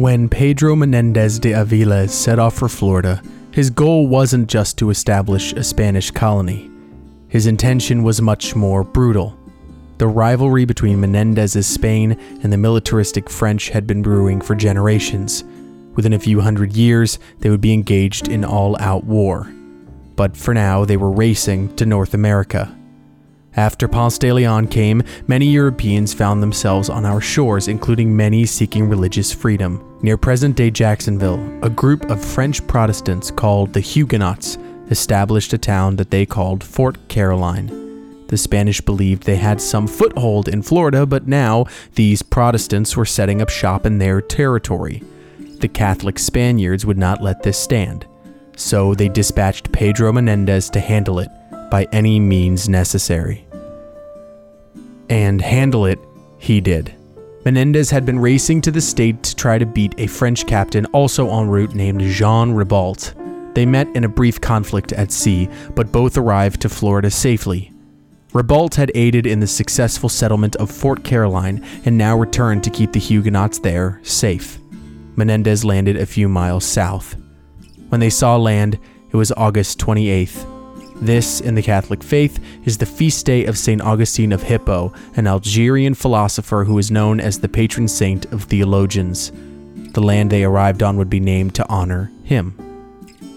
When Pedro Menendez de Aviles set off for Florida, his goal wasn't just to establish a Spanish colony. His intention was much more brutal. The rivalry between Menendez's Spain and the militaristic French had been brewing for generations. Within a few hundred years, they would be engaged in all-out war. But for now, they were racing to North America. After Ponce de Leon came, many Europeans found themselves on our shores, including many seeking religious freedom. Near present-day Jacksonville, a group of French Protestants called the Huguenots established a town that they called Fort Caroline. The Spanish believed they had some foothold in Florida, but now these Protestants were setting up shop in their territory. The Catholic Spaniards would not let this stand, so they dispatched Pedro Menendez to handle it by any means necessary. And handle it, he did. Menendez had been racing to the state to try to beat a French captain also en route named Jean Ribault. They met in a brief conflict at sea, but both arrived to Florida safely. Ribault had aided in the successful settlement of Fort Caroline and now returned to keep the Huguenots there safe. Menendez landed a few miles south. When they saw land, it was August 28th. This, in the Catholic faith, is the feast day of Saint Augustine of Hippo, an Algerian philosopher who is known as the patron saint of theologians. The land they arrived on would be named to honor him.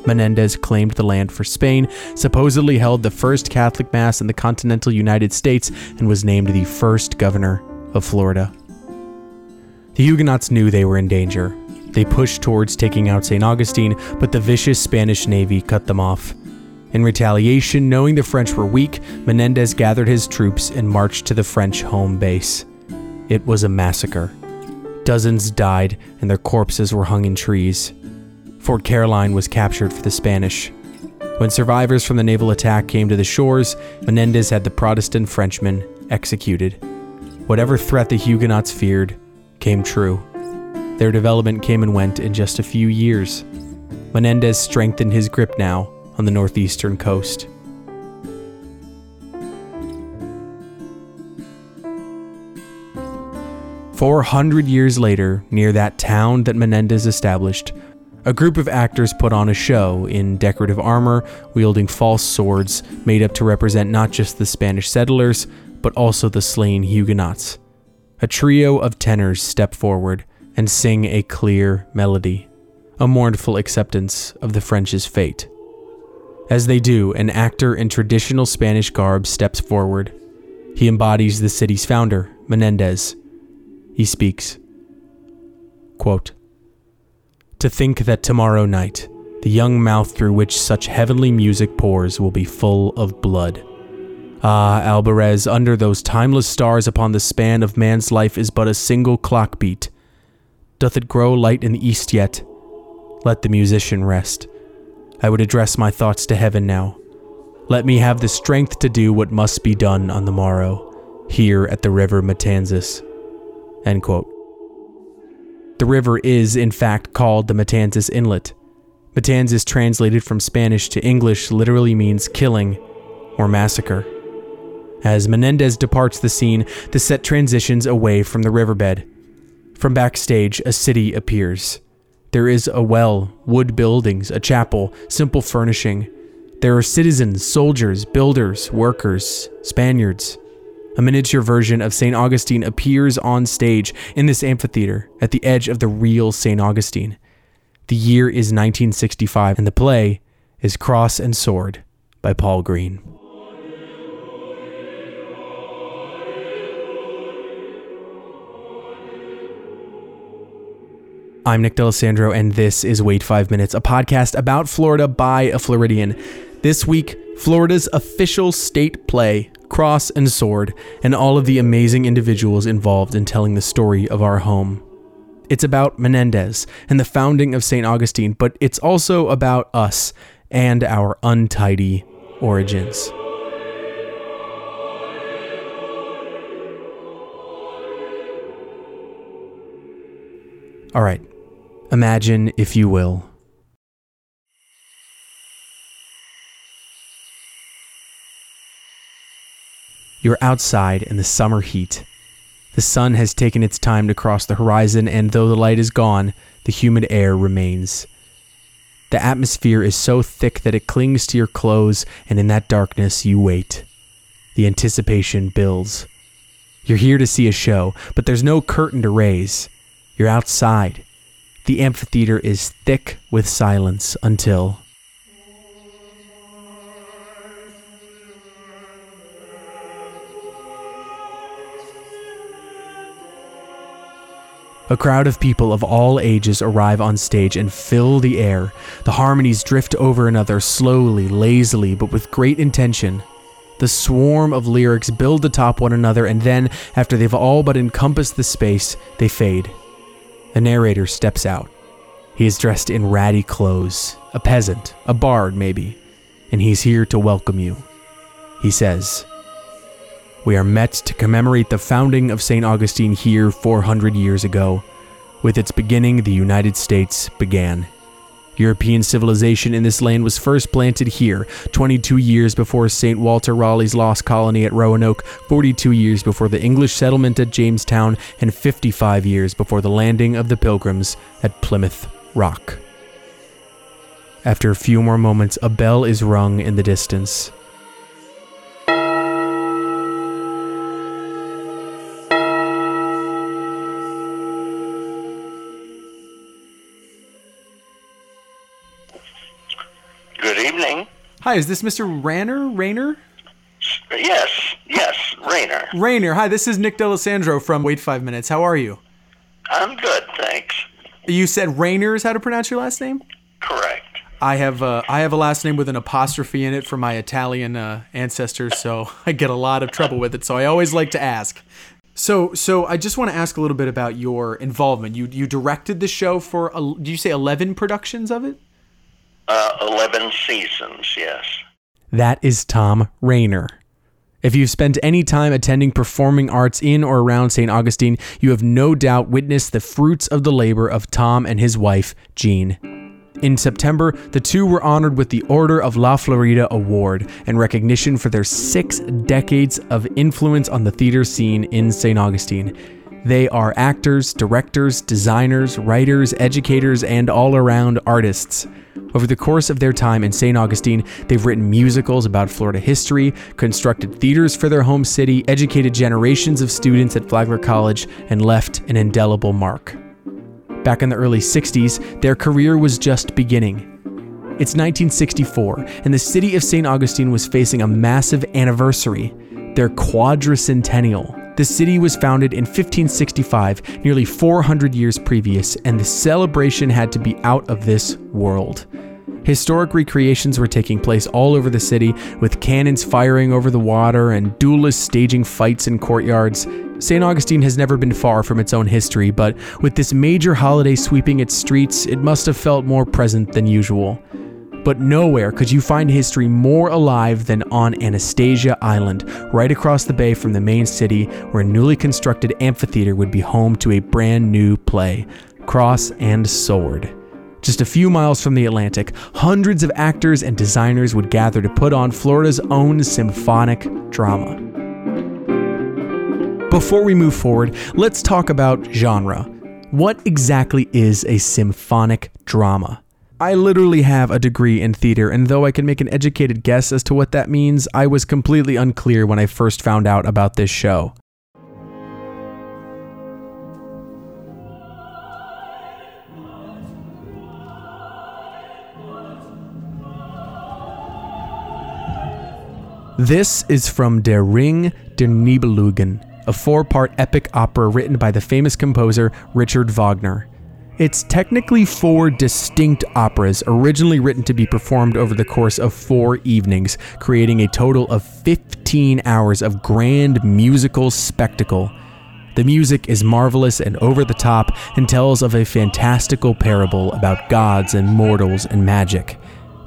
Menendez claimed the land for Spain, supposedly held the first Catholic mass in the continental United States, and was named the first governor of Florida. The Huguenots knew they were in danger. They pushed towards taking out Saint Augustine, but the vicious Spanish navy cut them off. In retaliation, knowing the French were weak, Menendez gathered his troops and marched to the French home base. It was a massacre. Dozens died and their corpses were hung in trees. Fort Caroline was captured for the Spanish. When survivors from the naval attack came to the shores, Menendez had the Protestant Frenchmen executed. Whatever threat the Huguenots feared came true. Their development came and went in just a few years. Menendez strengthened his grip now on the northeastern coast. For 100 years later, near that town that Menendez established, a group of actors put on a show in decorative armor, wielding false swords made up to represent not just the Spanish settlers, but also the slain Huguenots. A trio of tenors step forward and sing a clear melody, a mournful acceptance of the French's fate. As they do, an actor in traditional Spanish garb steps forward. He embodies the city's founder, Menendez. He speaks. Quote, "To think that tomorrow night, the young mouth through which such heavenly music pours will be full of blood. Ah, Alvarez, under those timeless stars upon the span of man's life is but a single clock beat. Doth it grow light in the east yet? Let the musician rest. I would address my thoughts to heaven now. Let me have the strength to do what must be done on the morrow, here at the river Matanzas." End quote. The river is, in fact, called the Matanzas Inlet. Matanzas, translated from Spanish to English, literally means killing or massacre. As Menendez departs the scene, the set transitions away from the riverbed. From backstage, a city appears. There is a well, wood buildings, a chapel, simple furnishing. There are citizens, soldiers, builders, workers, Spaniards. A miniature version of St. Augustine appears on stage in this amphitheater at the edge of the real St. Augustine. The year is 1965 and the play is Cross and Sword by Paul Green. I'm Nick D'Alessandro, and this is Wait 5 Minutes, a podcast about Florida by a Floridian. This week, Florida's official state play, Cross and Sword, and all of the amazing individuals involved in telling the story of our home. It's about Menendez and the founding of St. Augustine, but it's also about us and our untidy origins. All right. Imagine, if you will, you're outside in the summer heat. The sun has taken its time to cross the horizon, and though the light is gone, the humid air remains. The atmosphere is so thick that it clings to your clothes, and in that darkness you wait. The anticipation builds. You're here to see a show, but there's no curtain to raise. You're outside. The amphitheater is thick with silence until... A crowd of people of all ages arrive on stage and fill the air. The harmonies drift over another, slowly, lazily, but with great intention. The swarm of lyrics build atop one another, and then, after they've all but encompassed the space, they fade. The narrator steps out. He is dressed in ratty clothes, a peasant, a bard maybe, and he's here to welcome you. He says... We are met to commemorate the founding of St. Augustine here 400 years ago. With its beginning, the United States began. European civilization in this land was first planted here, 22 years before St. Walter Raleigh's lost colony at Roanoke, 42 years before the English settlement at Jamestown, and 55 years before the landing of the Pilgrims at Plymouth Rock. After a few more moments, a bell is rung in the distance. Hi, is this Mr. Rayner? Yes, Rayner. Rayner, hi, this is Nick D'Alessandro from Wait 5 Minutes. How are you? I'm good, thanks. You said Rayner is how to pronounce your last name? Correct. I have a last name with an apostrophe in it from my Italian ancestors, so I get a lot of trouble with it, so I always like to ask. So I just want to ask a little bit about your involvement. You directed the show for, did you say 11 productions of it? 11 seasons, yes. That is Tom Rayner. If you've spent any time attending performing arts in or around St. Augustine, you have no doubt witnessed the fruits of the labor of Tom and his wife, Jean. In September, the two were honored with the Order of La Florida Award in recognition for their 6 decades of influence on the theater scene in St. Augustine. They are actors, directors, designers, writers, educators, and all-around artists. Over the course of their time in St. Augustine, they've written musicals about Florida history, constructed theaters for their home city, educated generations of students at Flagler College, and left an indelible mark. Back in the early 60s, their career was just beginning. It's 1964, and the city of St. Augustine was facing a massive anniversary, their quadricentennial. The city was founded in 1565, nearly 400 years previous, and the celebration had to be out of this world. Historic recreations were taking place all over the city, with cannons firing over the water and duelists staging fights in courtyards. St. Augustine has never been far from its own history, but with this major holiday sweeping its streets, it must have felt more present than usual. But nowhere could you find history more alive than on Anastasia Island, right across the bay from the main city, where a newly constructed amphitheater would be home to a brand new play, Cross and Sword. Just a few miles from the Atlantic, hundreds of actors and designers would gather to put on Florida's own symphonic drama. Before we move forward, let's talk about genre. What exactly is a symphonic drama? I literally have a degree in theater, and though I can make an educated guess as to what that means, I was completely unclear when I first found out about this show. This is from Der Ring der Nibelungen, a 4-part epic opera written by the famous composer Richard Wagner. It's technically 4 distinct operas, originally written to be performed over the course of 4 evenings, creating a total of 15 hours of grand musical spectacle. The music is marvelous and over the top, and tells of a fantastical parable about gods and mortals and magic.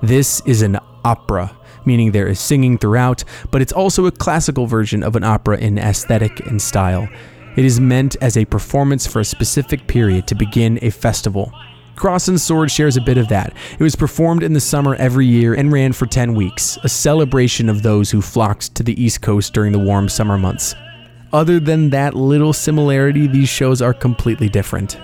This is an opera, meaning there is singing throughout, but it's also a classical version of an opera in aesthetic and style. It is meant as a performance for a specific period to begin a festival. Cross and Sword shares a bit of that. It was performed in the summer every year and ran for 10 weeks, a celebration of those who flocked to the East Coast during the warm summer months. Other than that little similarity, these shows are completely different.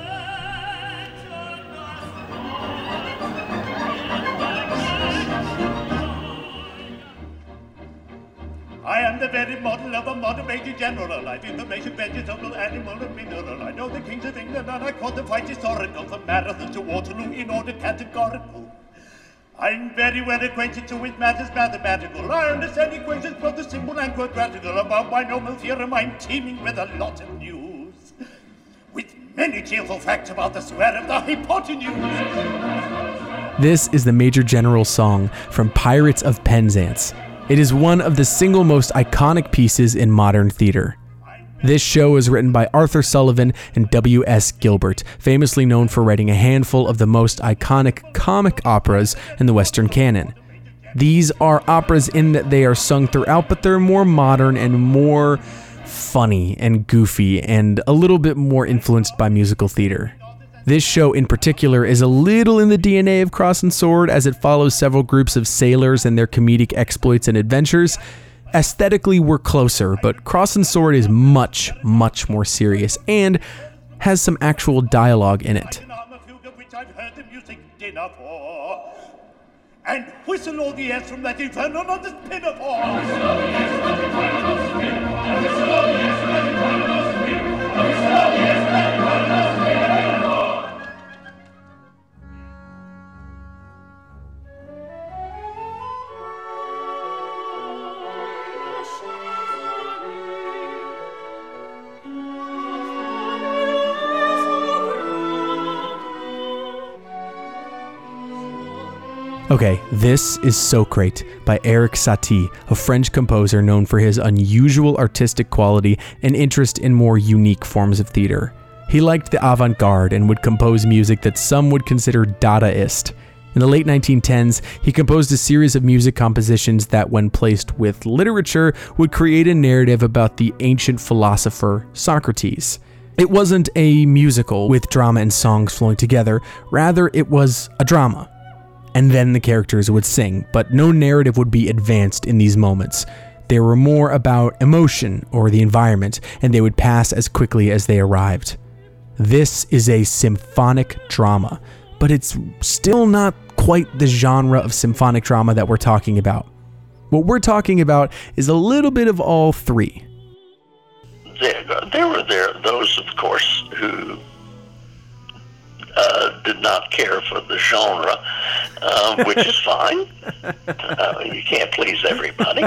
I'm very well acquainted too with matters mathematical. I understand equations both the simple and quadratical. About binomial theorem, I'm teeming with a lot of news, with many cheerful facts about the square of the hypotenuse. This is the Major General's song from Pirates of Penzance. It is one of the single most iconic pieces in modern theater. This show was written by Arthur Sullivan and W.S. Gilbert, famously known for writing a handful of the most iconic comic operas in the Western canon. These are operas in that they are sung throughout, but they're more modern and more funny and goofy and a little bit more influenced by musical theater. This show in particular is a little in the DNA of Cross and Sword, as it follows several groups of sailors and their comedic exploits and adventures. Aesthetically, we're closer, but Cross and Sword is much, much more serious and has some actual dialogue in it. Okay, this is Socrates by Eric Satie, a French composer known for his unusual artistic quality and interest in more unique forms of theater. He liked the avant-garde and would compose music that some would consider Dadaist. In the late 1910s, he composed a series of music compositions that, when placed with literature, would create a narrative about the ancient philosopher Socrates. It wasn't a musical with drama and songs flowing together, rather it was a drama. And then the characters would sing, but no narrative would be advanced in these moments. They were more about emotion or the environment, and they would pass as quickly as they arrived. This is a symphonic drama, but it's still not quite the genre of symphonic drama that we're talking about. What we're talking about is a little bit of all three. There were those, of course, who did not care for the genre, which is fine. You can't please everybody.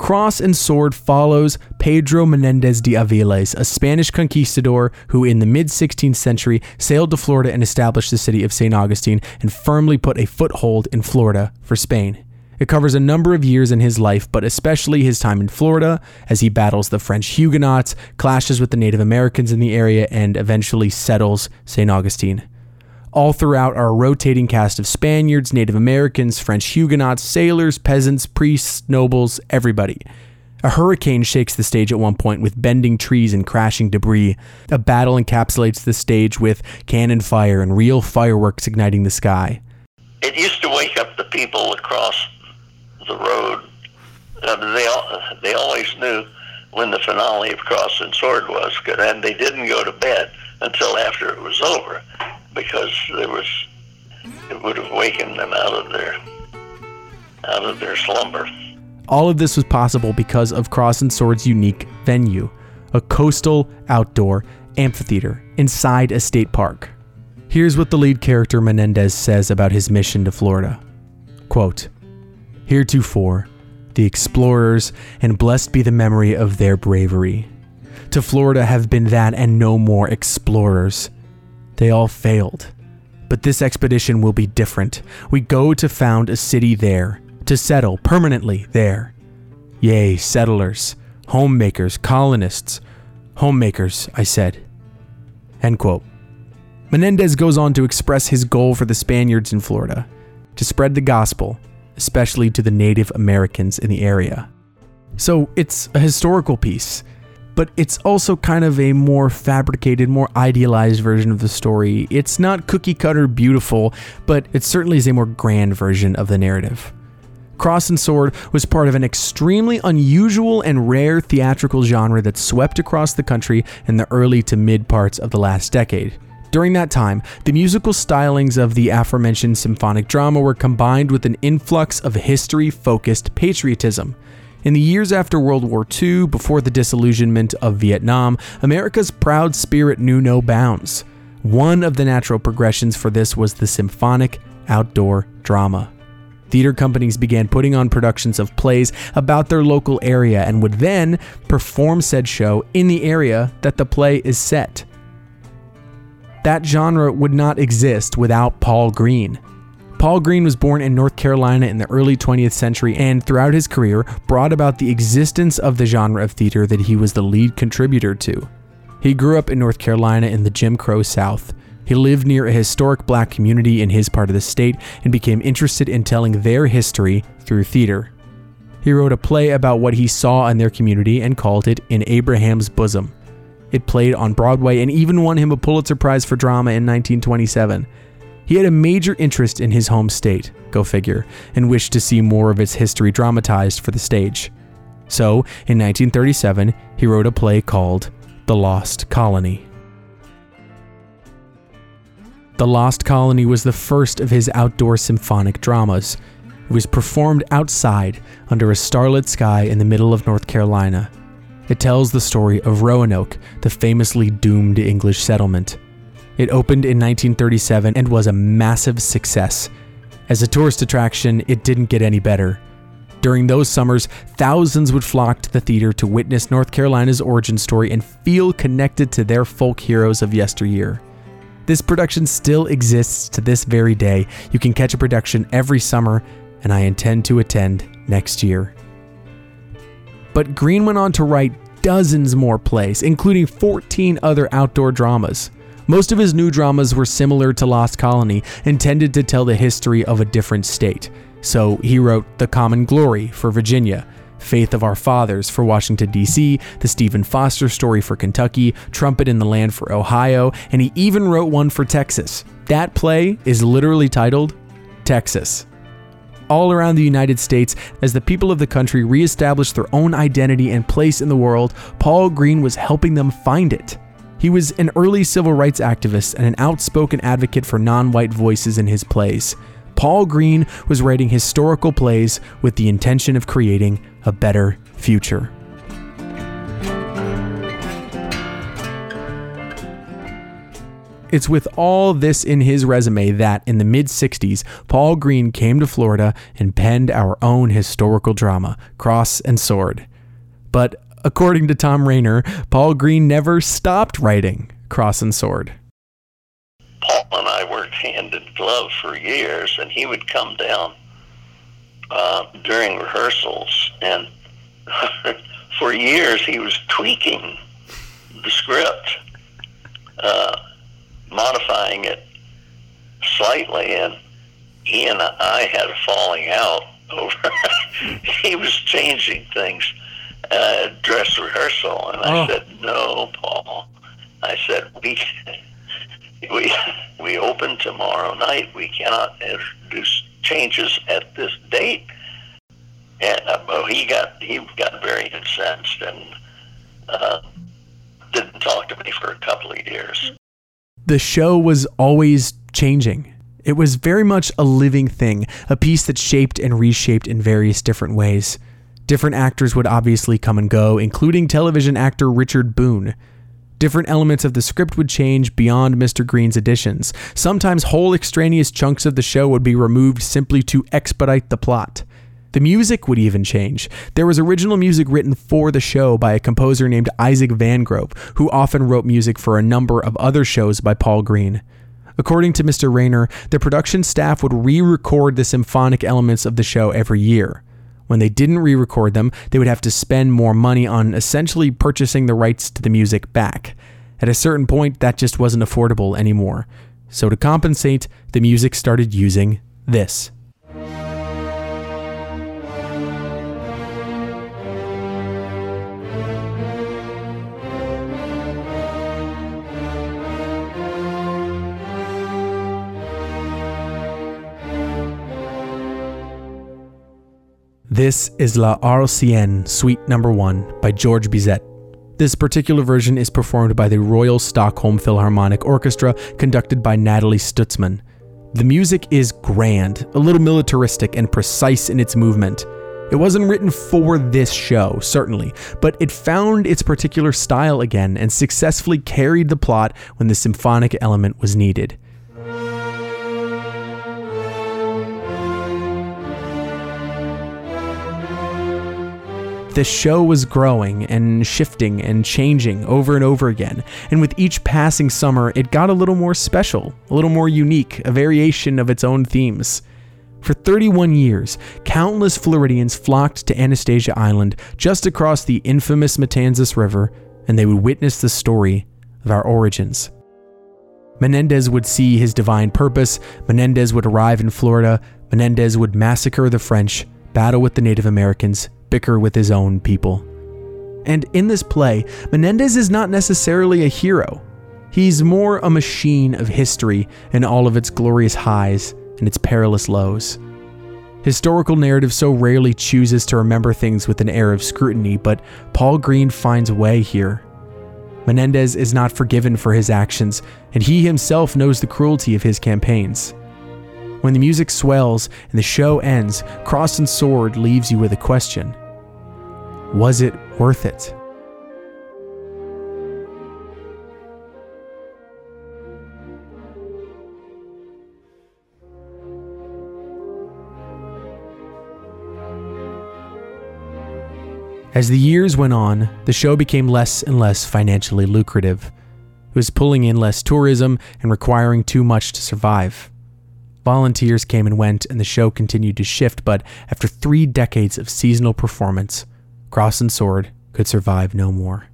Cross and Sword follows Pedro Menendez de Aviles, a Spanish conquistador who in the mid-16th century sailed to Florida and established the city of St. Augustine and firmly put a foothold in Florida for Spain. It covers a number of years in his life, but especially his time in Florida, as he battles the French Huguenots, clashes with the Native Americans in the area, and eventually settles St. Augustine. All throughout are a rotating cast of Spaniards, Native Americans, French Huguenots, sailors, peasants, priests, nobles, everybody. A hurricane shakes the stage at one point with bending trees and crashing debris. A battle encapsulates the stage with cannon fire and real fireworks igniting the sky. It used to wake up the people across the road. They always knew when the finale of Cross and Sword was good, and they didn't go to bed until after it was over, because it would have wakened them out of their slumber. All of this was possible because of Cross and Sword's unique venue, a coastal outdoor amphitheater inside a state park. Here's what the lead character Menendez says about his mission to Florida. Quote, "Heretofore, the explorers, and blessed be the memory of their bravery, to Florida have been that and no more explorers. They all failed, but this expedition will be different. We go to found a city there, to settle permanently there. Yea, settlers, homemakers, colonists, homemakers, I said." End quote. Menendez goes on to express his goal for the Spaniards in Florida, to spread the gospel, especially to the Native Americans in the area. So it's a historical piece, but it's also kind of a more fabricated, more idealized version of the story. It's not cookie cutter beautiful, but it certainly is a more grand version of the narrative. Cross and Sword was part of an extremely unusual and rare theatrical genre that swept across the country in the early to mid parts of the last decade. During that time, the musical stylings of the aforementioned symphonic drama were combined with an influx of history-focused patriotism. In the years after World War II, before the disillusionment of Vietnam, America's proud spirit knew no bounds. One of the natural progressions for this was the symphonic outdoor drama. Theater companies began putting on productions of plays about their local area and would then perform said show in the area that the play is set. That genre would not exist without Paul Green. Paul Green was born in North Carolina in the early 20th century and throughout his career brought about the existence of the genre of theater that he was the lead contributor to. He grew up in North Carolina in the Jim Crow South. He lived near a historic black community in his part of the state and became interested in telling their history through theater. He wrote a play about what he saw in their community and called it In Abraham's Bosom. It played on Broadway and even won him a Pulitzer Prize for Drama in 1927. He had a major interest in his home state, go figure, and wished to see more of its history dramatized for the stage. So, in 1937, he wrote a play called The Lost Colony. The Lost Colony was the first of his outdoor symphonic dramas. It was performed outside, under a starlit sky in the middle of North Carolina. It tells the story of Roanoke, the famously doomed English settlement. It opened in 1937 and was a massive success. As a tourist attraction, it didn't get any better. During those summers, thousands would flock to the theater to witness North Carolina's origin story and feel connected to their folk heroes of yesteryear. This production still exists to this very day. You can catch a production every summer, and I intend to attend next year. But Green went on to write dozens more plays, including 14 other outdoor dramas. Most of his new dramas were similar to Lost Colony, intended to tell the history of a different state. So he wrote The Common Glory for Virginia, Faith of Our Fathers for Washington, D.C., The Stephen Foster Story for Kentucky, Trumpet in the Land for Ohio, and he even wrote one for Texas. That play is literally titled Texas. All around the United States, as the people of the country reestablished their own identity and place in the world, Paul Green was helping them find it. He was an early civil rights activist and an outspoken advocate for non-white voices in his plays. Paul Green was writing historical plays with the intention of creating a better future. It's with all this in his resume that, in the mid-60s, Paul Green came to Florida and penned our own historical drama, Cross and Sword. But according to Tom Rayner, Paul Green never stopped writing Cross and Sword. Paul and I worked hand in glove for years, and he would come down during rehearsals, and for years he was tweaking the script, modifying it slightly, and he and I had a falling out over he was changing things. Dress rehearsal, and I said, "No, Paul." I said, "We open tomorrow night. We cannot introduce changes at this date." And he got very incensed and didn't talk to me for a couple of years. The show was always changing. It was very much a living thing, a piece that shaped and reshaped in various different ways. Different actors would obviously come and go, including television actor Richard Boone. Different elements of the script would change beyond Mr. Green's additions. Sometimes whole extraneous chunks of the show would be removed simply to expedite the plot. The music would even change. There was original music written for the show by a composer named Isaac Van Grove, who often wrote music for a number of other shows by Paul Green. According to Mr. Rayner, the production staff would re-record the symphonic elements of the show every year. When they didn't re-record them, they would have to spend more money on essentially purchasing the rights to the music back. At a certain point, that just wasn't affordable anymore. So to compensate, the music started using this. This is La Arlesienne, Suite No. 1 by George Bizet. This particular version is performed by the Royal Stockholm Philharmonic Orchestra, conducted by Natalie Stutzman. The music is grand, a little militaristic, and precise in its movement. It wasn't written for this show, certainly, but it found its particular style again and successfully carried the plot when the symphonic element was needed. The show was growing and shifting and changing over and over again, and with each passing summer, it got a little more special, a little more unique, a variation of its own themes. For 31 years, countless Floridians flocked to Anastasia Island just across the infamous Matanzas River, and they would witness the story of our origins. Menendez would see his divine purpose, Menendez would arrive in Florida, Menendez would massacre the French, battle with the Native Americans, bicker with his own people. And in this play, Menendez is not necessarily a hero. He's more a machine of history and all of its glorious highs and its perilous lows. Historical narrative so rarely chooses to remember things with an air of scrutiny, but Paul Green finds a way here. Menendez is not forgiven for his actions, and he himself knows the cruelty of his campaigns. When the music swells and the show ends, Cross and Sword leaves you with a question. Was it worth it? As the years went on, the show became less and less financially lucrative. It was pulling in less tourism and requiring too much to survive. Volunteers came and went, and the show continued to shift, but after 3 decades of seasonal performance, Cross and Sword could survive no more.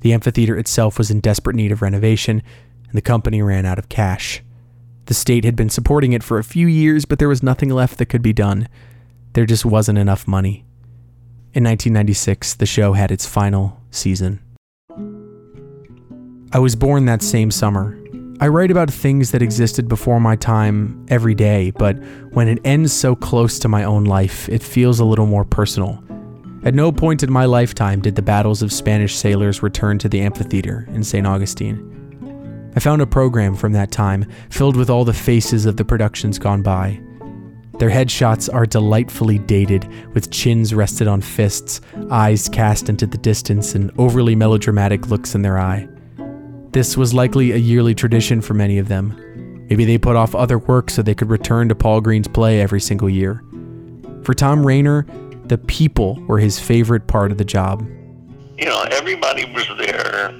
The amphitheater itself was in desperate need of renovation, and the company ran out of cash. The state had been supporting it for a few years, but there was nothing left that could be done. There just wasn't enough money. In 1996, the show had its final season. I was born that same summer. I write about things that existed before my time every day, but when it ends so close to my own life, it feels a little more personal. At no point in my lifetime did the battles of Spanish sailors return to the amphitheater in St. Augustine. I found a program from that time filled with all the faces of the productions gone by. Their headshots are delightfully dated, with chins rested on fists, eyes cast into the distance, and overly melodramatic looks in their eye. This was likely a yearly tradition for many of them. Maybe they put off other work so they could return to Paul Green's play every single year. For Tom Rayner, the people were his favorite part of the job. You know, everybody was there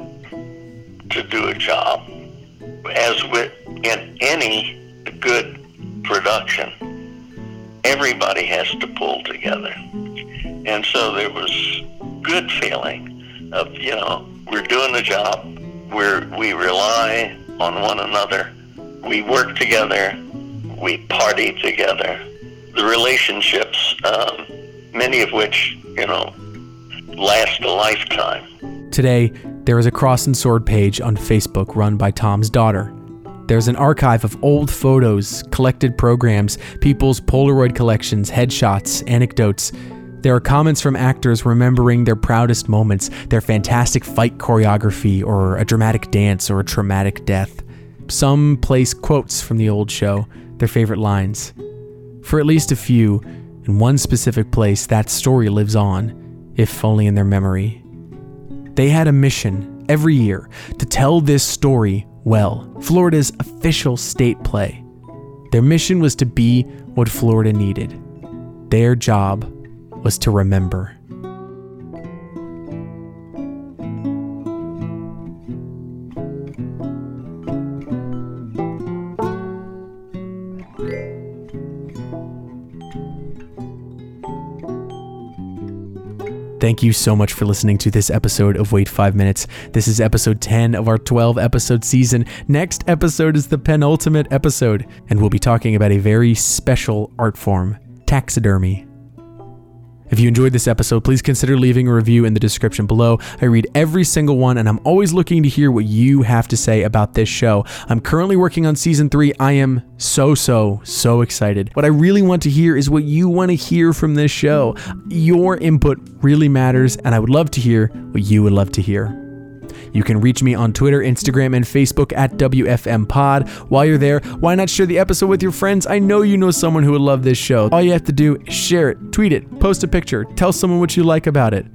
to do a job, as with in any good production. Everybody has to pull together. And so there was good feeling of, you know, we're doing a job. We rely on one another, we work together, we party together. The relationships, many of which, you know, last a lifetime. Today, there is a Cross and Sword page on Facebook run by Tom's daughter. There's an archive of old photos, collected programs, people's Polaroid collections, headshots, anecdotes. There are comments from actors remembering their proudest moments, their fantastic fight choreography, or a dramatic dance, or a traumatic death. Some place quotes from the old show, their favorite lines. For at least a few, in one specific place, that story lives on, if only in their memory. They had a mission, every year, to tell this story well, Florida's official state play. Their mission was to be what Florida needed. Their job was to remember. Thank you so much for listening to this episode of Wait 5 Minutes. This is episode 10 of our 12-episode season. Next episode is the penultimate episode, and we'll be talking about a very special art form, taxidermy. If you enjoyed this episode, please consider leaving a review in the description below. I read every single one, and I'm always looking to hear what you have to say about this show. I'm currently working on season 3. I am so excited. What I really want to hear is what you want to hear from this show. Your input really matters, and I would love to hear what you would love to hear. You can reach me on Twitter, Instagram, and Facebook at WFMPod. While you're there, why not share the episode with your friends? I know you know someone who would love this show. All you have to do is share it, tweet it, post a picture, tell someone what you like about it.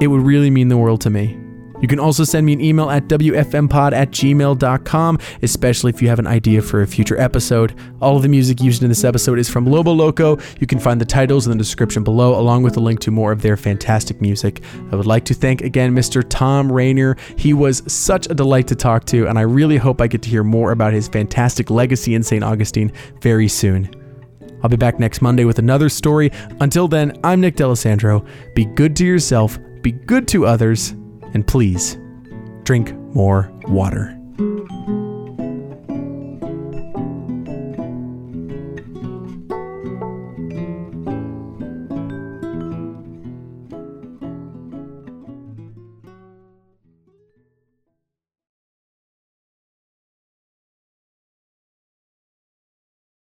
It would really mean the world to me. You can also send me an email at wfmpod@gmail.com, especially if you have an idea for a future episode. All of the music used in this episode is from Lobo Loco. You can find the titles in the description below, along with a link to more of their fantastic music. I would like to thank again Mr. Tom Rayner. He was such a delight to talk to, and I really hope I get to hear more about his fantastic legacy in St. Augustine very soon. I'll be back next Monday with another story. Until then, I'm Nick D'Alessandro. Be good to yourself, be good to others, and please, drink more water.